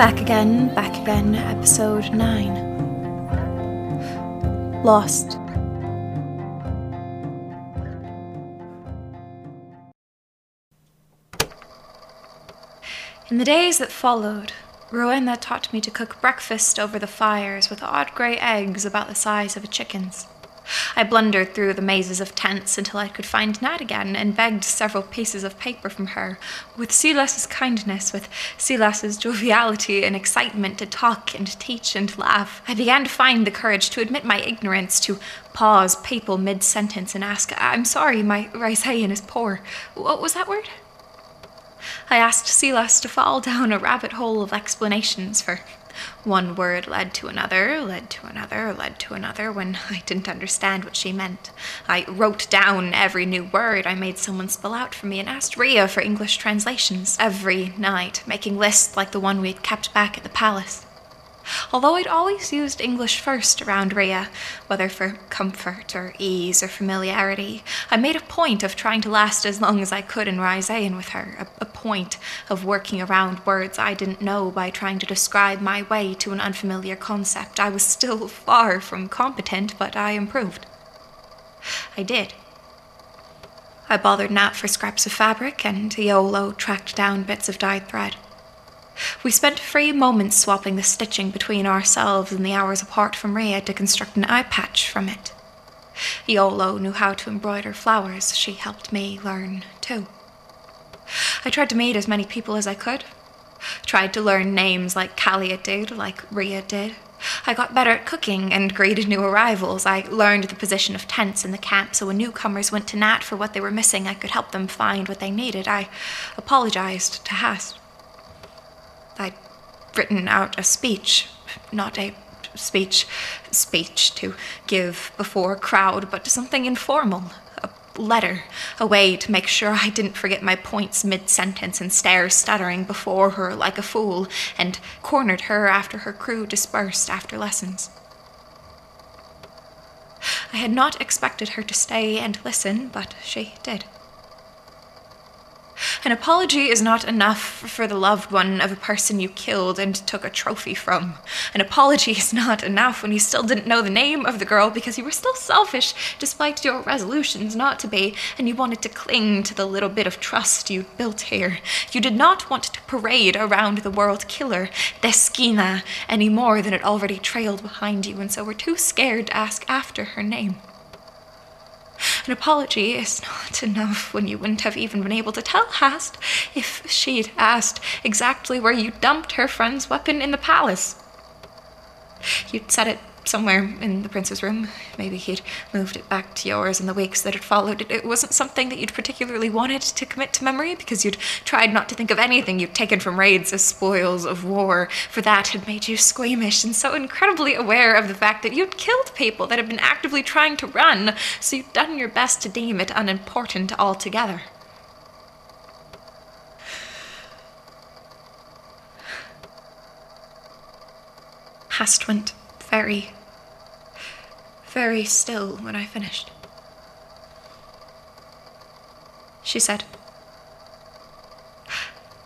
Back again, episode 9. Lost. In the days that followed, Rowena taught me to cook breakfast over the fires with odd grey eggs about the size of a chicken's. I blundered through the mazes of tents until I could find Nat again and begged several pieces of paper from her, with Silas's kindness, with Silas's joviality and excitement to talk and teach and laugh. I began to find the courage to admit my ignorance, to pause papal mid-sentence and ask, "I'm sorry, my Rhysean is poor. What was that word?" I asked Silas to fall down a rabbit hole of explanations, for one word led to another, when I didn't understand what she meant. I wrote down every new word I made someone spell out for me and asked Ria for English translations every night, making lists like the one we had kept back at the palace. Although I'd always used English first around Ria, whether for comfort or ease or familiarity, I made a point of trying to last as long as I could in Rhysean with her, a point of working around words I didn't know by trying to describe my way to an unfamiliar concept. I was still far from competent, but I improved. I did. I bothered Nat for scraps of fabric, and Iolo tracked down bits of dyed thread. We spent free moments swapping the stitching between ourselves and the hours apart from Rhea to construct an eye patch from it. Iolo knew how to embroider flowers. She helped me learn, too. I tried to meet as many people as I could. Tried to learn names like Kalia did, like Rhea did. I got better at cooking and greeted new arrivals. I learned the position of tents in the camp, so when newcomers went to Nat for what they were missing, I could help them find what they needed. I apologized to Hass. I'd written out a speech, not a speech to give before a crowd, but something informal, a letter, a way to make sure I didn't forget my points mid-sentence and stare stuttering before her like a fool, and cornered her after her crew dispersed after lessons. I had not expected her to stay and listen, but she did. An apology is not enough for the loved one of a person you killed and took a trophy from. An apology is not enough when you still didn't know the name of the girl because you were still selfish despite your resolutions not to be, and you wanted to cling to the little bit of trust you'd built here. You did not want to parade around the world killer, Deskina, any more than it already trailed behind you, and so were too scared to ask after her name. An apology is not enough when you wouldn't have even been able to tell Hass if she'd asked exactly where you dumped her friend's weapon in the palace. You'd set it somewhere in the prince's room. Maybe he'd moved it back to yours in the weeks that had followed. It wasn't something that you'd particularly wanted to commit to memory because you'd tried not to think of anything you'd taken from raids as spoils of war, for that had made you squeamish and so incredibly aware of the fact that you'd killed people that had been actively trying to run, so you'd done your best to deem it unimportant altogether. Hast went very still when I finished. She said,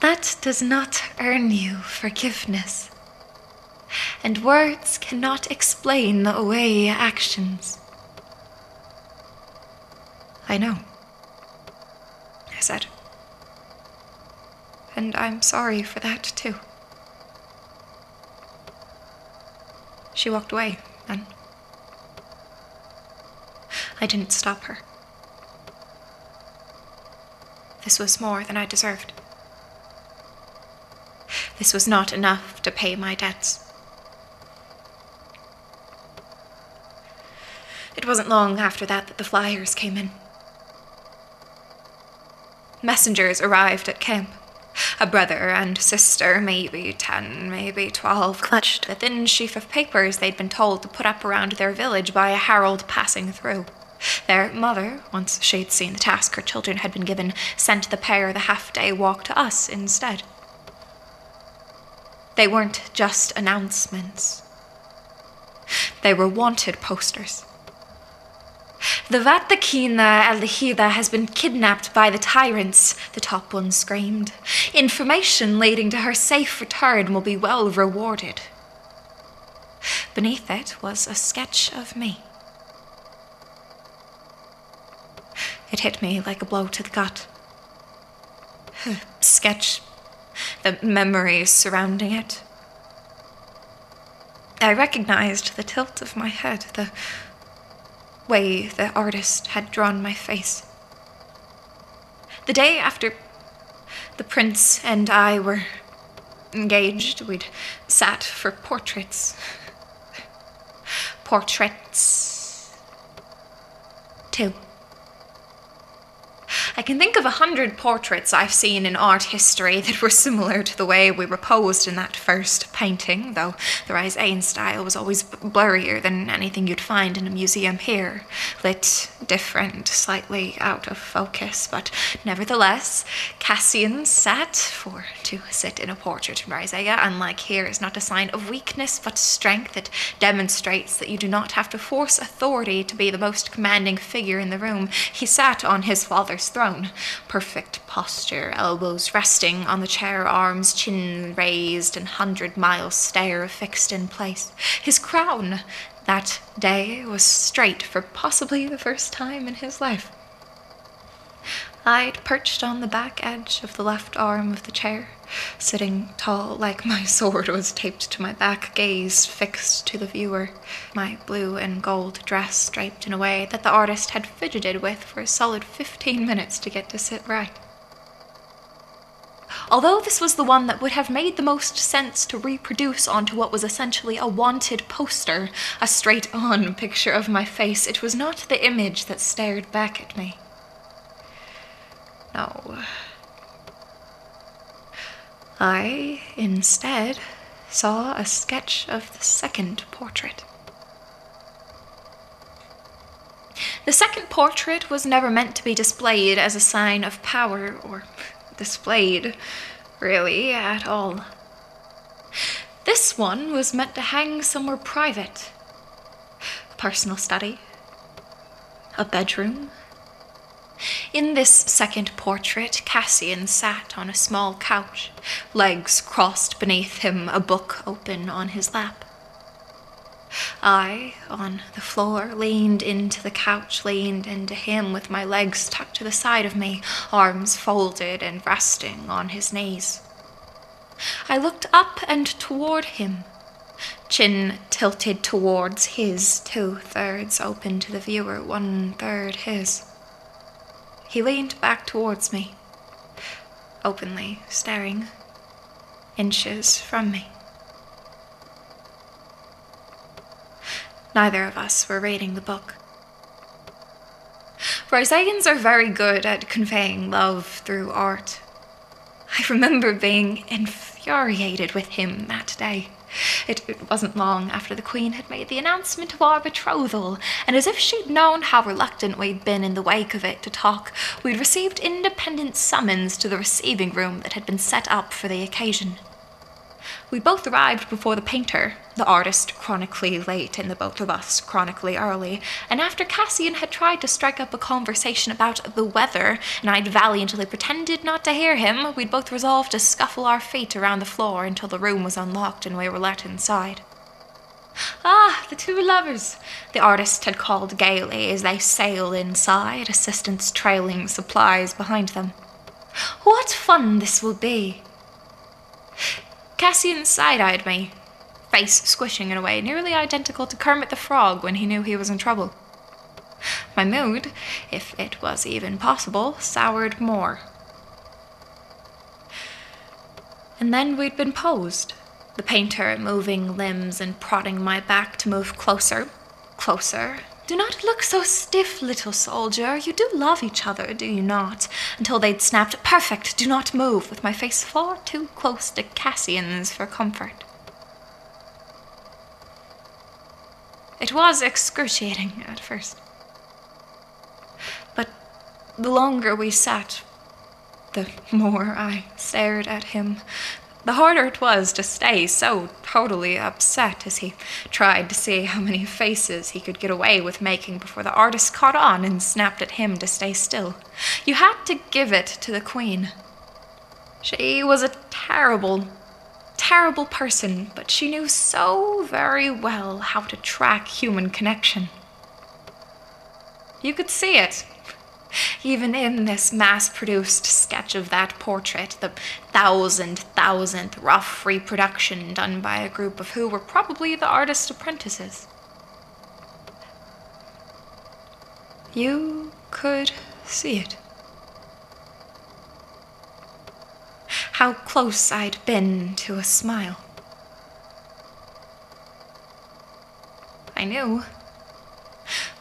"That does not earn you forgiveness, and words cannot explain away actions." "I know," I said, "and I'm sorry for that too." She walked away then. I didn't stop her. This was more than I deserved. This was not enough to pay my debts. It wasn't long after that the flyers came in. Messengers arrived at camp. A brother and sister, maybe 10, maybe 12, clutched the thin sheaf of papers they'd been told to put up around their village by a herald passing through. Their mother, once she'd seen the task her children had been given, sent the pair the half-day walk to us instead. They weren't just announcements. They were wanted posters. The Vatikina Al-Hida has been kidnapped by the tyrants, the top one screamed. Information leading to her safe return will be well rewarded. Beneath it was a sketch of me. It hit me like a blow to the gut. Sketch, the memories surrounding it. I recognized the tilt of my head, the way the artist had drawn my face. The day after the prince and I were engaged, we'd sat for portraits. Portraits. Two. I can think of 100 portraits I've seen in art history that were similar to the way we were posed in that first painting, though the Rhysean style was always blurrier than anything you'd find in a museum here. Lit, different, slightly out of focus, but nevertheless, Cassian sat, for to sit in a portrait in Rhyseia, unlike here, is not a sign of weakness, but strength. It demonstrates that you do not have to force authority to be the most commanding figure in the room. He sat on his father's throne. Perfect posture, elbows resting on the chair, arms, chin raised, and 100-mile stare fixed in place. His crown that day was straight for possibly the first time in his life. I'd perched on the back edge of the left arm of the chair, sitting tall like my sword was taped to my back, gaze fixed to the viewer, my blue and gold dress draped in a way that the artist had fidgeted with for a solid 15 minutes to get to sit right. Although this was the one that would have made the most sense to reproduce onto what was essentially a wanted poster, a straight-on picture of my face, it was not the image that stared back at me. No. I, instead, saw a sketch of the second portrait. The second portrait was never meant to be displayed as a sign of power, or displayed, really, at all. This one was meant to hang somewhere private. A personal study. A bedroom. In this second portrait, Cassian sat on a small couch, legs crossed beneath him, a book open on his lap. I, on the floor, leaned into the couch, leaned into him with my legs tucked to the side of me, arms folded and resting on his knees. I looked up and toward him, chin tilted towards his, 2/3 open to the viewer, 1/3 his. He leaned back towards me, openly staring, inches from me. Neither of us were reading the book. Rhyseans are very good at conveying love through art. I remember being infuriated with him that day. It wasn't long after the Queen had made the announcement of our betrothal, and as if she'd known how reluctant we'd been in the wake of it to talk, we'd received independent summons to the receiving room that had been set up for the occasion. We both arrived before the painter, the artist chronically late and the both of us chronically early, and after Cassian had tried to strike up a conversation about the weather, and I'd valiantly pretended not to hear him, we'd both resolved to scuffle our feet around the floor until the room was unlocked and we were let inside. "Ah, the two lovers," the artist had called gaily as they sailed inside, assistants trailing supplies behind them. "What fun this will be!" Cassian side-eyed me, face squishing in a way nearly identical to Kermit the Frog when he knew he was in trouble. My mood, if it was even possible, soured more. And then we'd been posed, the painter moving limbs and prodding my back to move closer, closer. "Do not look so stiff, little soldier. You do love each other, do you not?" Until they'd snapped, "Perfect, do not move," with my face far too close to Cassian's for comfort. It was excruciating at first. But the longer we sat, the more I stared at him, The harder it was to stay so totally upset as he tried to see how many faces he could get away with making before the artist caught on and snapped at him to stay still. You had to give it to the Queen. She was a terrible, terrible person, but she knew so very well how to track human connection. You could see it. Even in this mass-produced sketch of that portrait, the thousandth rough reproduction done by a group of who were probably the artist's apprentices. You could see it. How close I'd been to a smile. I knew,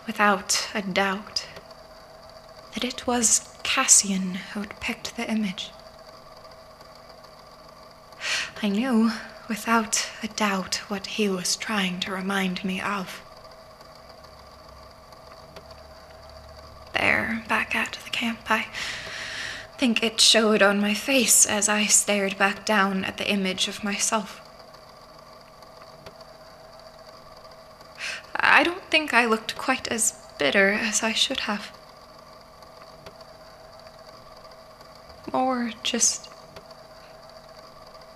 without a doubt, that it was Cassian who'd picked the image. I knew, without a doubt, what he was trying to remind me of. There, back at the camp, I think it showed on my face as I stared back down at the image of myself. I don't think I looked quite as bitter as I should have. Or just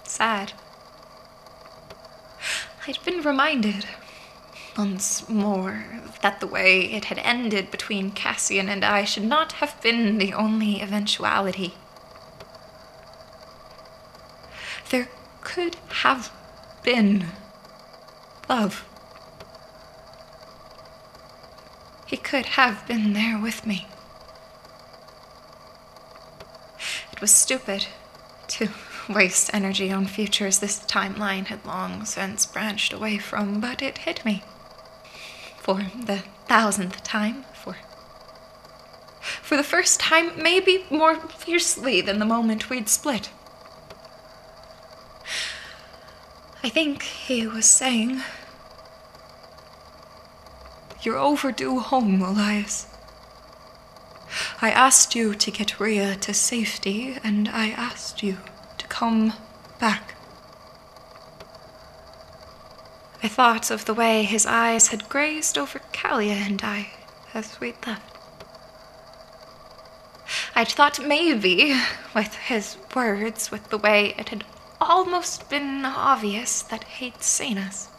sad. I'd been reminded once more that the way it had ended between Cassian and I should not have been the only eventuality. There could have been love. He could have been there with me. It was stupid to waste energy on futures this timeline had long since branched away from, but it hit me. For the thousandth time, for the first time, maybe more fiercely than the moment we'd split. I think he was saying, "You're overdue home, Elias. I asked you to get Rhea to safety, and I asked you to come back." I thought of the way his eyes had grazed over Kalia and I as we'd left. I'd thought maybe, with his words, with the way it had almost been obvious that he'd seen us.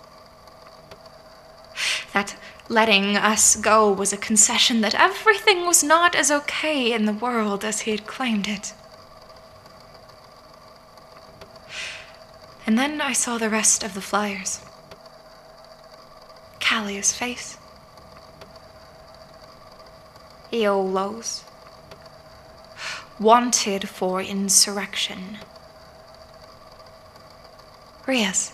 That letting us go was a concession, that everything was not as okay in the world as he had claimed it. And then I saw the rest of the flyers. Kalia's face. Iolo's. Wanted for insurrection. Ria's.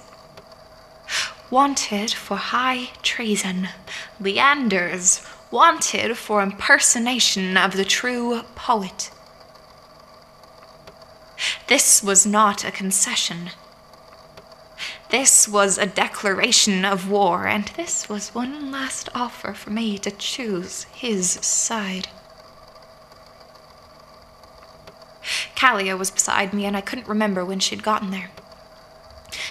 Wanted for high treason. Leander's. Wanted for impersonation of the true poet. This was not a concession. This was a declaration of war, and this was one last offer for me to choose his side. Kalia was beside me, and I couldn't remember when she'd gotten there.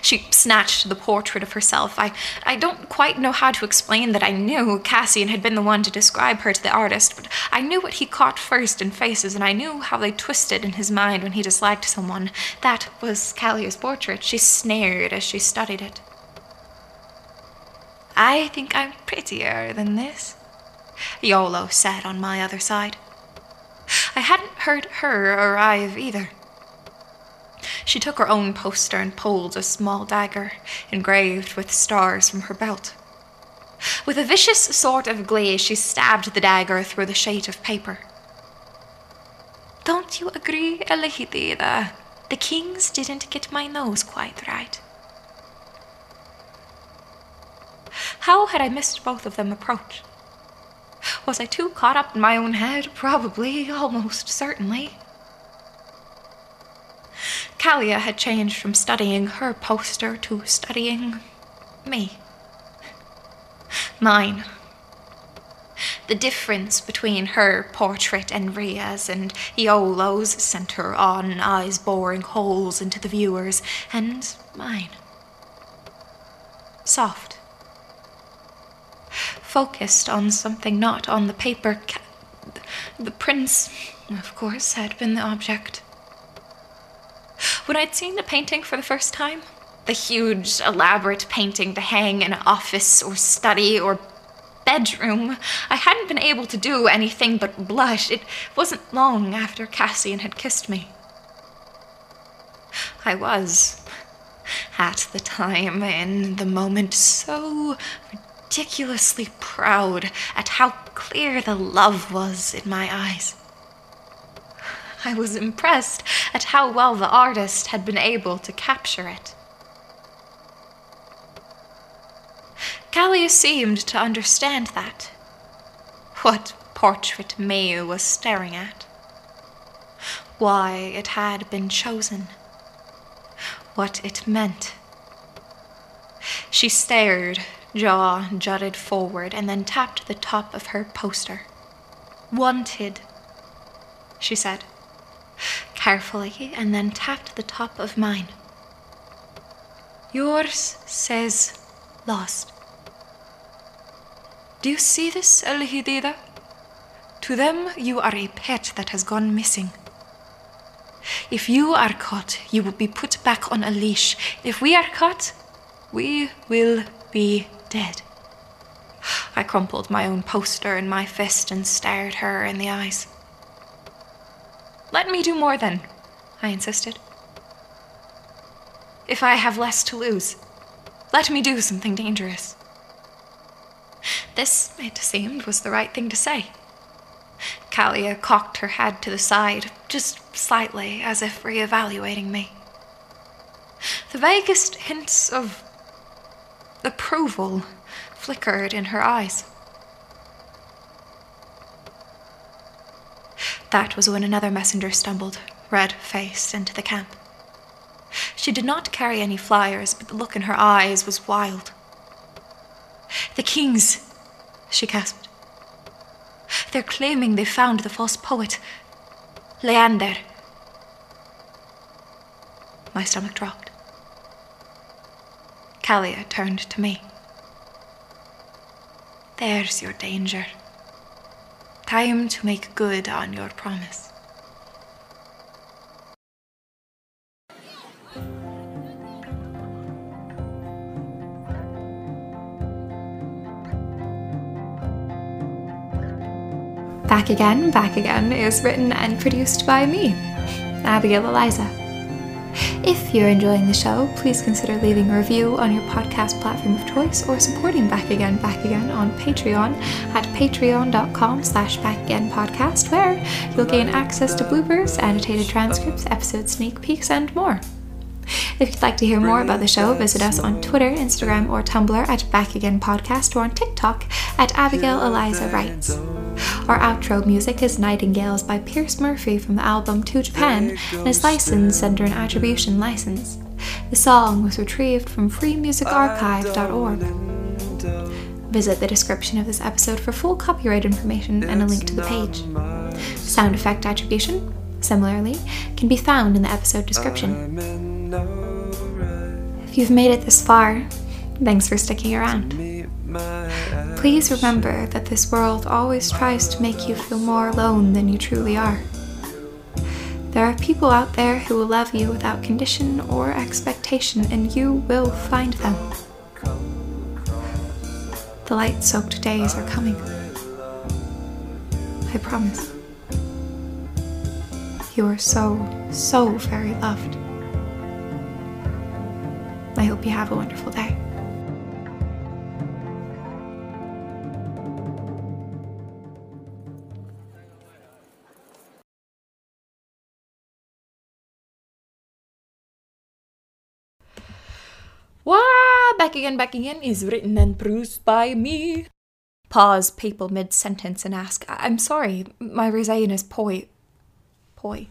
She snatched the portrait of herself. I don't quite know how to explain that I knew Cassian had been the one to describe her to the artist, but I knew what he caught first in faces, and I knew how they twisted in his mind when he disliked someone. That was Kalia's portrait. She sneered as she studied it. "I think I'm prettier than this," Iolo said on my other side. I hadn't heard her arrive either. She took her own poster and pulled a small dagger, engraved with stars, from her belt. With a vicious sort of glee, she stabbed the dagger through the sheet of paper. "Don't you agree, El Hidida? The kings didn't get my nose quite right." How had I missed both of them approach? Was I too caught up in my own head? Probably, almost certainly. Kalia had changed from studying her poster to studying me. Mine. the difference between her portrait and Rhea's and Iolo's sent her on, eyes boring holes into the viewers, and mine. Soft. Focused on something not on the paper. The prince, of course, had been the object. When I'd seen the painting for the first time, the huge, elaborate painting to hang in an office or study or bedroom, I hadn't been able to do anything but blush. It wasn't long after Cassian had kissed me. I was, at the time, in the moment, so ridiculously proud at how clear the love was in my eyes. I was impressed at how well the artist had been able to capture it. Kalia seemed to understand that. What portrait Mayu was staring at. Why it had been chosen. What it meant. She stared, jaw jutted forward, and then tapped the top of her poster. "Wanted," she said, carefully, and then tapped the top of mine. "Yours says lost. Do you see this, El Hidida? To them, you are a pet that has gone missing. If you are caught, you will be put back on a leash. If we are caught, we will be dead." I crumpled my own poster in my fist and stared her in the eyes. "Let me do more then," I insisted. "If I have less to lose, let me do something dangerous." This, it seemed, was the right thing to say. Kalia cocked her head to the side, just slightly, as if reevaluating me. The vaguest hints of approval flickered in her eyes. That was when another messenger stumbled, red-faced, into the camp. She did not carry any flyers, but the look in her eyes was wild. "The kings," she gasped. "They're claiming they found the false poet, Leander." My stomach dropped. Kalia turned to me. "There's your danger. Time to make good on your promise." Back Again is written and produced by me, Abigail Eliza. If you're enjoying the show, please consider leaving a review on your podcast platform of choice or supporting Back Again on Patreon at patreon.com/backagainpodcast, where you'll gain access to bloopers, annotated transcripts, episode sneak peeks, and more. If you'd like to hear more about the show, visit us on Twitter, Instagram, or Tumblr at Back Again Podcast, or on TikTok at Abigail Eliza Writes. Our outro music is Nightingales by Pierce Murphy from the album To Japan, and is licensed under an attribution license. The song was retrieved from freemusicarchive.org. Visit the description of this episode for full copyright information and a link to the page. Sound effect attribution, similarly, can be found in the episode description. If you've made it this far, thanks for sticking around. Please remember that this world always tries to make you feel more alone than you truly are. There are people out there who will love you without condition or expectation, and you will find them. The light-soaked days are coming. I promise. You are so, so very loved. I hope you have a wonderful day. Back Again is written and produced by me. Pause people mid-sentence and ask, "I'm sorry, my Rhysean is poi."